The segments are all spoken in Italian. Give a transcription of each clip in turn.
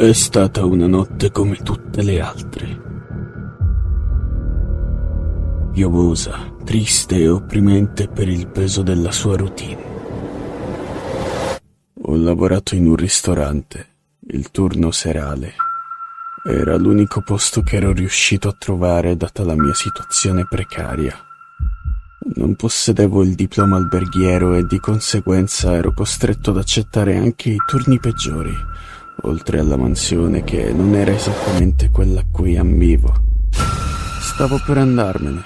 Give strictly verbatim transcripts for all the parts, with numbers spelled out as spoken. È stata una notte come tutte le altre. Piovosa, triste e opprimente per il peso della sua routine. Ho lavorato in un ristorante, il turno serale. Era l'unico posto che ero riuscito a trovare data la mia situazione precaria. Non possedevo il diploma alberghiero e di conseguenza ero costretto ad accettare anche i turni peggiori, oltre alla mansione che non era esattamente quella a cui ambivo. Stavo per andarmene,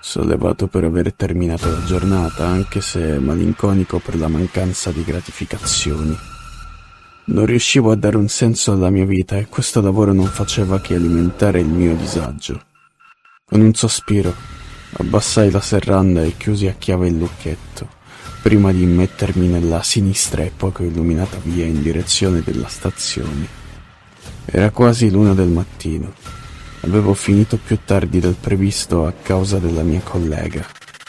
sollevato per aver terminato la giornata, anche se malinconico per la mancanza di gratificazioni. Non riuscivo a dare un senso alla mia vita e questo lavoro non faceva che alimentare il mio disagio. Con un sospiro, abbassai la serranda e chiusi a chiave il lucchetto, prima di immettermi nella sinistra e poco illuminata via in direzione della stazione. Era quasi l'una del mattino. Avevo finito più tardi del previsto a causa della mia collega,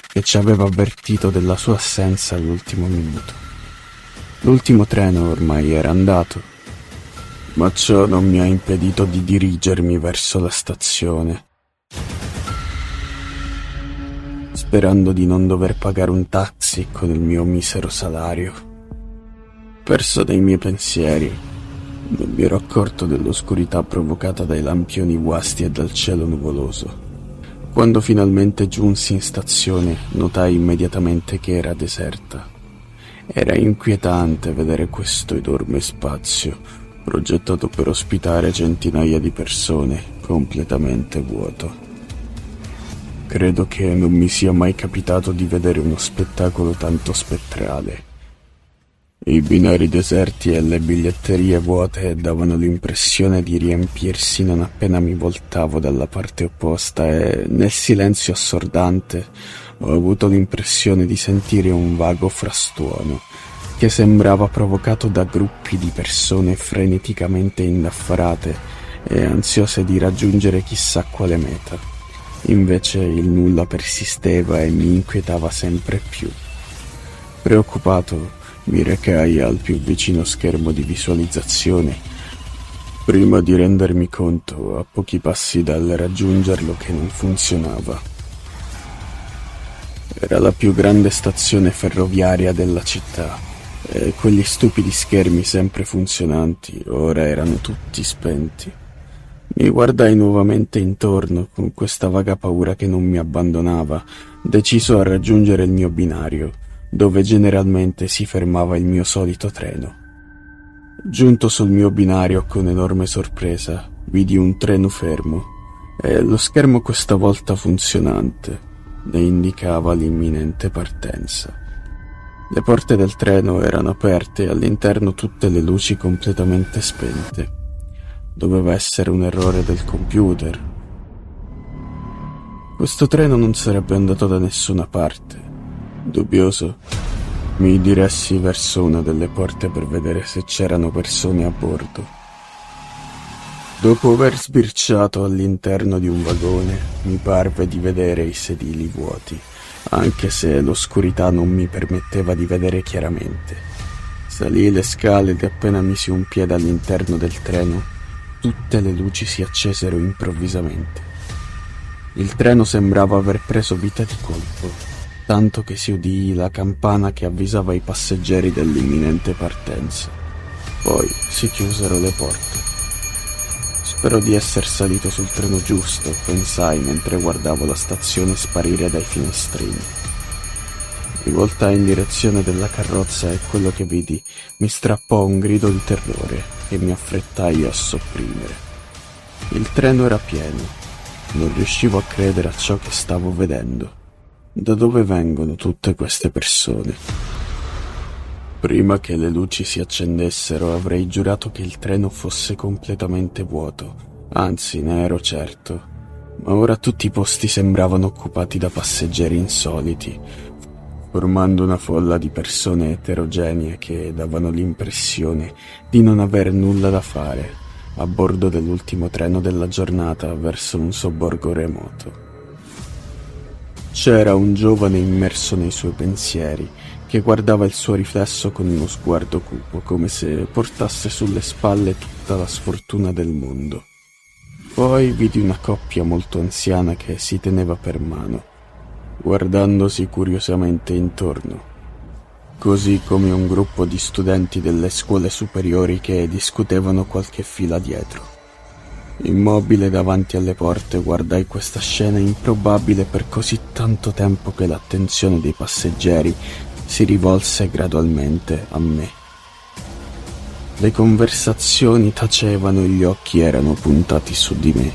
che ci aveva avvertito della sua assenza all'ultimo minuto. L'ultimo treno ormai era andato, ma ciò non mi ha impedito di dirigermi verso la stazione, sperando di non dover pagare un taxi con il mio misero salario. Perso dai miei pensieri, non mi ero accorto dell'oscurità provocata dai lampioni guasti e dal cielo nuvoloso. Quando finalmente giunsi in stazione, notai immediatamente che era deserta. Era inquietante vedere questo enorme spazio, progettato per ospitare centinaia di persone, completamente vuoto. Credo che non mi sia mai capitato di vedere uno spettacolo tanto spettrale. I binari deserti e le biglietterie vuote davano l'impressione di riempirsi non appena mi voltavo dalla parte opposta e, nel silenzio assordante, ho avuto l'impressione di sentire un vago frastuono che sembrava provocato da gruppi di persone freneticamente indaffarate e ansiose di raggiungere chissà quale meta. Invece il nulla persisteva e mi inquietava sempre più. Preoccupato, mi recai al più vicino schermo di visualizzazione, prima di rendermi conto, a pochi passi dal raggiungerlo, che non funzionava. Era la più grande stazione ferroviaria della città, e quegli stupidi schermi sempre funzionanti ora erano tutti spenti. Mi guardai nuovamente intorno con questa vaga paura che non mi abbandonava, deciso a raggiungere il mio binario, dove generalmente si fermava il mio solito treno. Giunto sul mio binario, con enorme sorpresa, vidi un treno fermo e lo schermo, questa volta funzionante, ne indicava l'imminente partenza. Le porte del treno erano aperte e all'interno tutte le luci completamente spente. Doveva essere un errore del computer. Questo treno non sarebbe andato da nessuna parte. Dubbioso, mi diressi verso una delle porte per vedere se c'erano persone a bordo. Dopo aver sbirciato all'interno di un vagone, mi parve di vedere i sedili vuoti, anche se l'oscurità non mi permetteva di vedere chiaramente. Salii le scale ed appena misi un piede all'interno del treno, tutte le luci si accesero improvvisamente. Il treno sembrava aver preso vita di colpo, tanto che si udì la campana che avvisava i passeggeri dell'imminente partenza. Poi si chiusero le porte. Spero di esser salito sul treno giusto, pensai mentre guardavo la stazione sparire dai finestrini. Mi voltai in direzione della carrozza e quello che vidi mi strappò un grido di terrore che mi affrettai a sopprimere. Il treno era pieno. Non riuscivo a credere a ciò che stavo vedendo. Da dove vengono tutte queste persone? Prima che le luci si accendessero avrei giurato che il treno fosse completamente vuoto, anzi ne ero certo, ma ora tutti i posti sembravano occupati da passeggeri insoliti, formando una folla di persone eterogenee che davano l'impressione di non aver nulla da fare a bordo dell'ultimo treno della giornata verso un sobborgo remoto. C'era un giovane immerso nei suoi pensieri, che guardava il suo riflesso con uno sguardo cupo, come se portasse sulle spalle tutta la sfortuna del mondo. Poi vidi una coppia molto anziana che si teneva per mano, guardandosi curiosamente intorno, così come un gruppo di studenti delle scuole superiori che discutevano qualche fila dietro. Immobile davanti alle porte, guardai questa scena improbabile per così tanto tempo che l'attenzione dei passeggeri si rivolse gradualmente a me. Le conversazioni tacevano e gli occhi erano puntati su di me.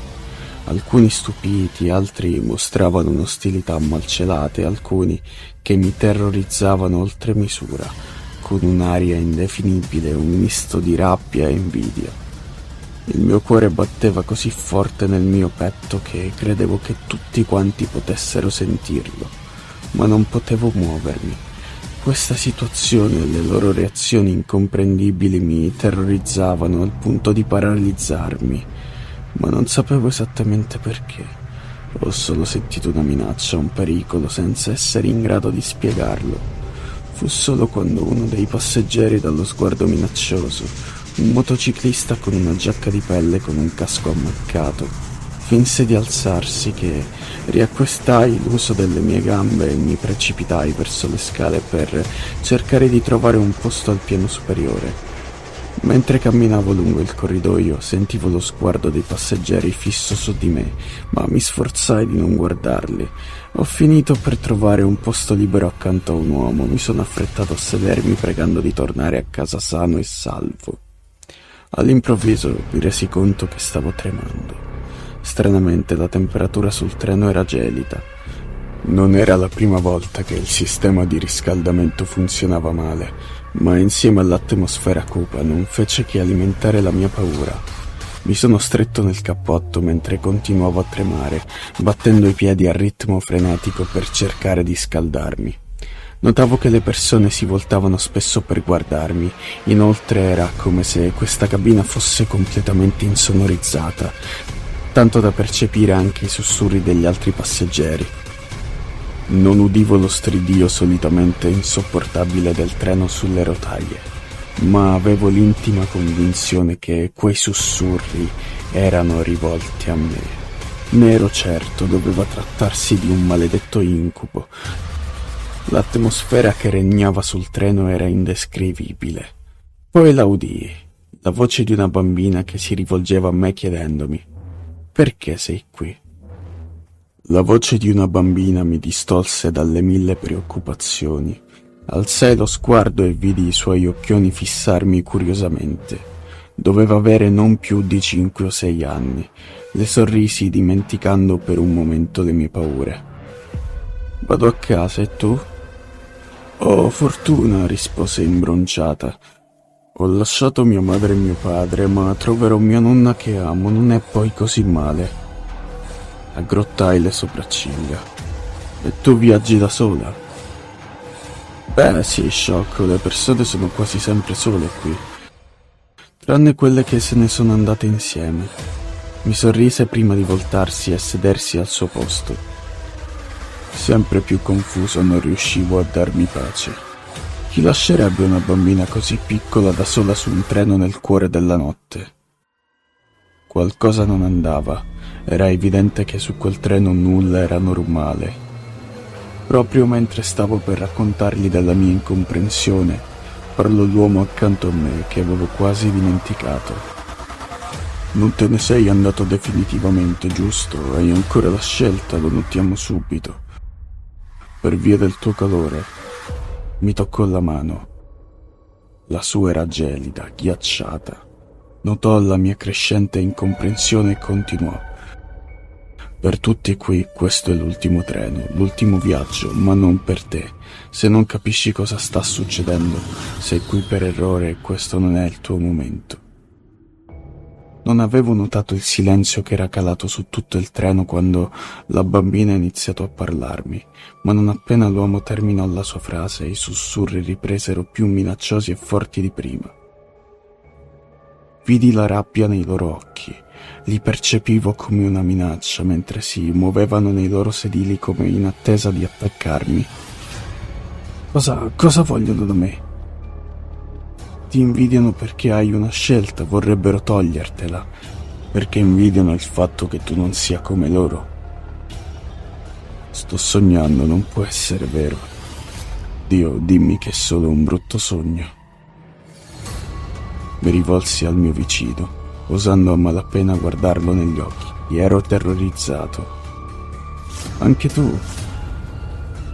Alcuni stupiti, altri mostravano un'ostilità malcelata e alcuni che mi terrorizzavano oltre misura, con un'aria indefinibile, un misto di rabbia e invidia. Il mio cuore batteva così forte nel mio petto che credevo che tutti quanti potessero sentirlo, ma non potevo muovermi. Questa situazione e le loro reazioni incomprendibili mi terrorizzavano al punto di paralizzarmi, ma non sapevo esattamente perché. Ho solo sentito una minaccia, un pericolo, senza essere in grado di spiegarlo. Fu solo quando uno dei passeggeri dallo sguardo minaccioso, un motociclista con una giacca di pelle con un casco ammaccato, finse di alzarsi che riacquistai l'uso delle mie gambe e mi precipitai verso le scale per cercare di trovare un posto al piano superiore. Mentre camminavo lungo il corridoio sentivo lo sguardo dei passeggeri fisso su di me, ma mi sforzai di non guardarli. Ho finito per trovare un posto libero accanto a un uomo, mi sono affrettato a sedermi pregando di tornare a casa sano e salvo. All'improvviso mi resi conto che stavo tremando. Stranamente la temperatura sul treno era gelida. Non era la prima volta che il sistema di riscaldamento funzionava male, ma insieme all'atmosfera cupa non fece che alimentare la mia paura. Mi sono stretto nel cappotto mentre continuavo a tremare, battendo i piedi a ritmo frenetico per cercare di scaldarmi. Notavo che le persone si voltavano spesso per guardarmi, inoltre era come se questa cabina fosse completamente insonorizzata, tanto da percepire anche i sussurri degli altri passeggeri. Non udivo lo stridio solitamente insopportabile del treno sulle rotaie, ma avevo l'intima convinzione che quei sussurri erano rivolti a me. Ne ero certo, doveva trattarsi di un maledetto incubo. L'atmosfera che regnava sul treno era indescrivibile. Poi la udii, la voce di una bambina che si rivolgeva a me chiedendomi: «Perché sei qui?». La voce di una bambina mi distolse dalle mille preoccupazioni. Alzai lo sguardo e vidi i suoi occhioni fissarmi curiosamente. Doveva avere non più di cinque o sei anni. Le sorrisi dimenticando per un momento le mie paure. «Vado a casa e tu?». «Oh, fortuna», rispose imbronciata. «Ho lasciato mia madre e mio padre, ma troverò mia nonna che amo, non è poi così male». Aggrottai le sopracciglia. «E tu viaggi da sola?». «Beh, sì, sciocco, le persone sono quasi sempre sole qui, tranne quelle che se ne sono andate insieme». Mi sorrise prima di voltarsi e sedersi al suo posto. Sempre più confuso, non riuscivo a darmi pace. Chi lascerebbe una bambina così piccola da sola su un treno nel cuore della notte? Qualcosa non andava, era evidente che su quel treno nulla era normale. Proprio mentre stavo per raccontargli della mia incomprensione, parlò l'uomo accanto a me che avevo quasi dimenticato. «Non te ne sei andato definitivamente, giusto? Hai ancora la scelta, lo notiamo subito. Per via del tuo calore». Mi toccò la mano. La sua era gelida, ghiacciata. Notò la mia crescente incomprensione e continuò: «Per tutti qui questo è l'ultimo treno, l'ultimo viaggio, ma non per te. Se non capisci cosa sta succedendo, sei qui per errore e questo non è il tuo momento». Non avevo notato il silenzio che era calato su tutto il treno quando la bambina ha iniziato a parlarmi, ma non appena l'uomo terminò la sua frase, i sussurri ripresero più minacciosi e forti di prima. Vidi la rabbia nei loro occhi, Li percepivo come una minaccia mentre si muovevano nei loro sedili come in attesa di attaccarmi. Cosa, cosa vogliono da me? Ti invidiano perché hai una scelta, vorrebbero togliertela, perché invidiano il fatto che tu non sia come loro. Sto sognando, non può essere vero. Dio, dimmi che è solo un brutto sogno. Mi rivolsi al mio vicino, osando a malapena guardarlo negli occhi. Ero terrorizzato. Anche tu?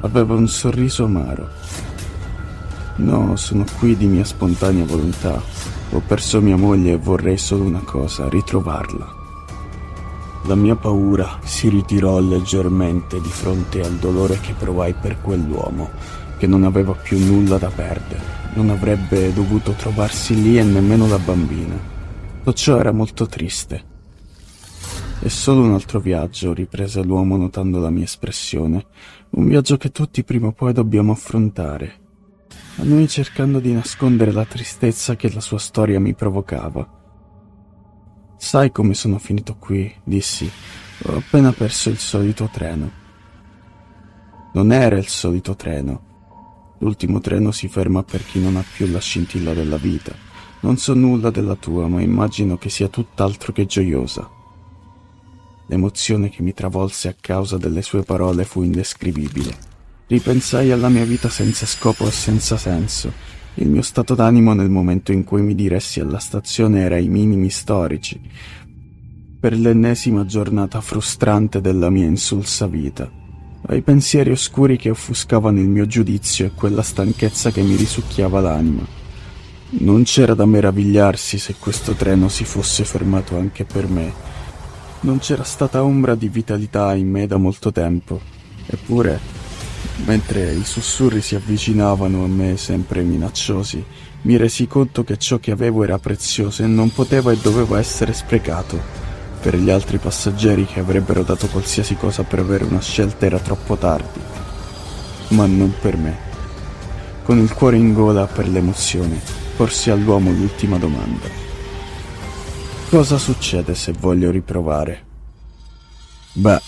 Aveva un sorriso amaro. No, sono qui di mia spontanea volontà. Ho perso mia moglie e vorrei solo una cosa, ritrovarla. La mia paura si ritirò leggermente di fronte al dolore che provai per quell'uomo, che non aveva più nulla da perdere. Non avrebbe dovuto trovarsi lì e nemmeno la bambina. Tutto ciò era molto triste. È solo un altro viaggio, riprese l'uomo notando la mia espressione, un viaggio che tutti prima o poi dobbiamo affrontare, a noi cercando di nascondere la tristezza che la sua storia mi provocava. Sai come sono finito qui, dissi, ho appena perso il solito treno. Non era il solito treno, l'ultimo treno si ferma per chi non ha più la scintilla della vita. Non so nulla della tua, ma immagino che sia tutt'altro che gioiosa. L'emozione che mi travolse a causa delle sue parole fu indescrivibile. Ripensai alla mia vita senza scopo e senza senso. Il mio stato d'animo nel momento in cui mi diressi alla stazione era ai minimi storici, per l'ennesima giornata frustrante della mia insulsa vita, ai pensieri oscuri che offuscavano il mio giudizio e quella stanchezza che mi risucchiava l'anima. Non c'era da meravigliarsi se questo treno si fosse fermato anche per me. Non c'era stata ombra di vitalità in me da molto tempo. Eppure, mentre i sussurri si avvicinavano a me sempre minacciosi, mi resi conto che ciò che avevo era prezioso e non poteva e doveva essere sprecato. Per gli altri passeggeri che avrebbero dato qualsiasi cosa per avere una scelta era troppo tardi. Ma non per me. Con il cuore in gola per l'emozione, porsi all'uomo l'ultima domanda. Cosa succede se voglio riprovare? Beh,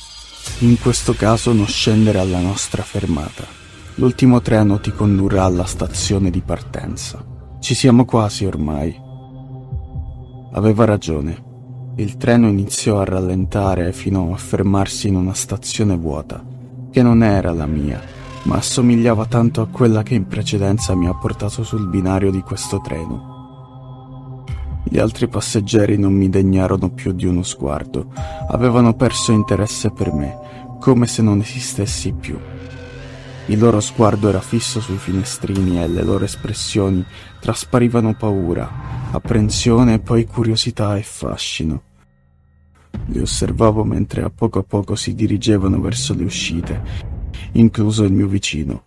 in questo caso non scendere alla nostra fermata. L'ultimo treno ti condurrà alla stazione di partenza. Ci siamo quasi ormai. Aveva ragione. Il treno iniziò a rallentare fino a fermarsi in una stazione vuota, che non era la mia, ma assomigliava tanto a quella che in precedenza mi ha portato sul binario di questo treno. Gli altri passeggeri non mi degnarono più di uno sguardo, avevano perso interesse per me, come se non esistessi più. Il loro sguardo era fisso sui finestrini e le loro espressioni trasparivano paura, apprensione, poi curiosità e fascino. Li osservavo mentre a poco a poco si dirigevano verso le uscite, incluso il mio vicino.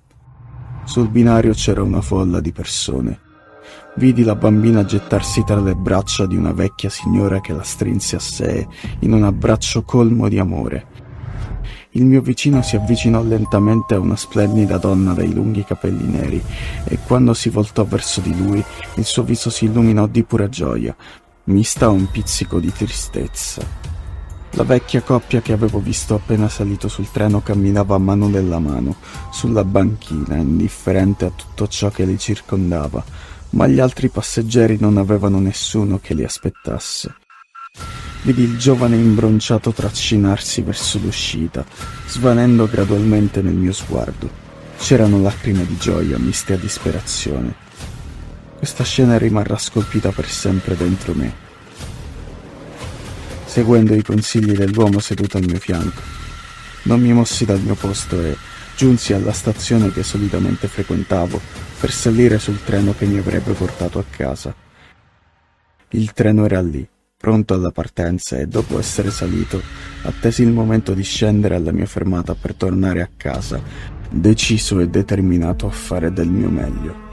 Sul binario c'era una folla di persone. Vidi la bambina gettarsi tra le braccia di una vecchia signora che la strinse a sé in un abbraccio colmo di amore. Il mio vicino si avvicinò lentamente a una splendida donna dai lunghi capelli neri e quando si voltò verso di lui il suo viso si illuminò di pura gioia, mista a un pizzico di tristezza. La vecchia coppia che avevo visto appena salito sul treno camminava a mano nella mano, sulla banchina, indifferente a tutto ciò che li circondava, ma gli altri passeggeri non avevano nessuno che li aspettasse. Vidi il giovane imbronciato trascinarsi verso l'uscita, svanendo gradualmente nel mio sguardo. C'erano lacrime di gioia miste a disperazione. Questa scena rimarrà scolpita per sempre dentro me. Seguendo i consigli dell'uomo seduto al mio fianco, non mi mossi dal mio posto e giunsi alla stazione che solitamente frequentavo per salire sul treno che mi avrebbe portato a casa. Il treno era lì, pronto alla partenza, e dopo essere salito, attesi il momento di scendere alla mia fermata per tornare a casa, deciso e determinato a fare del mio meglio.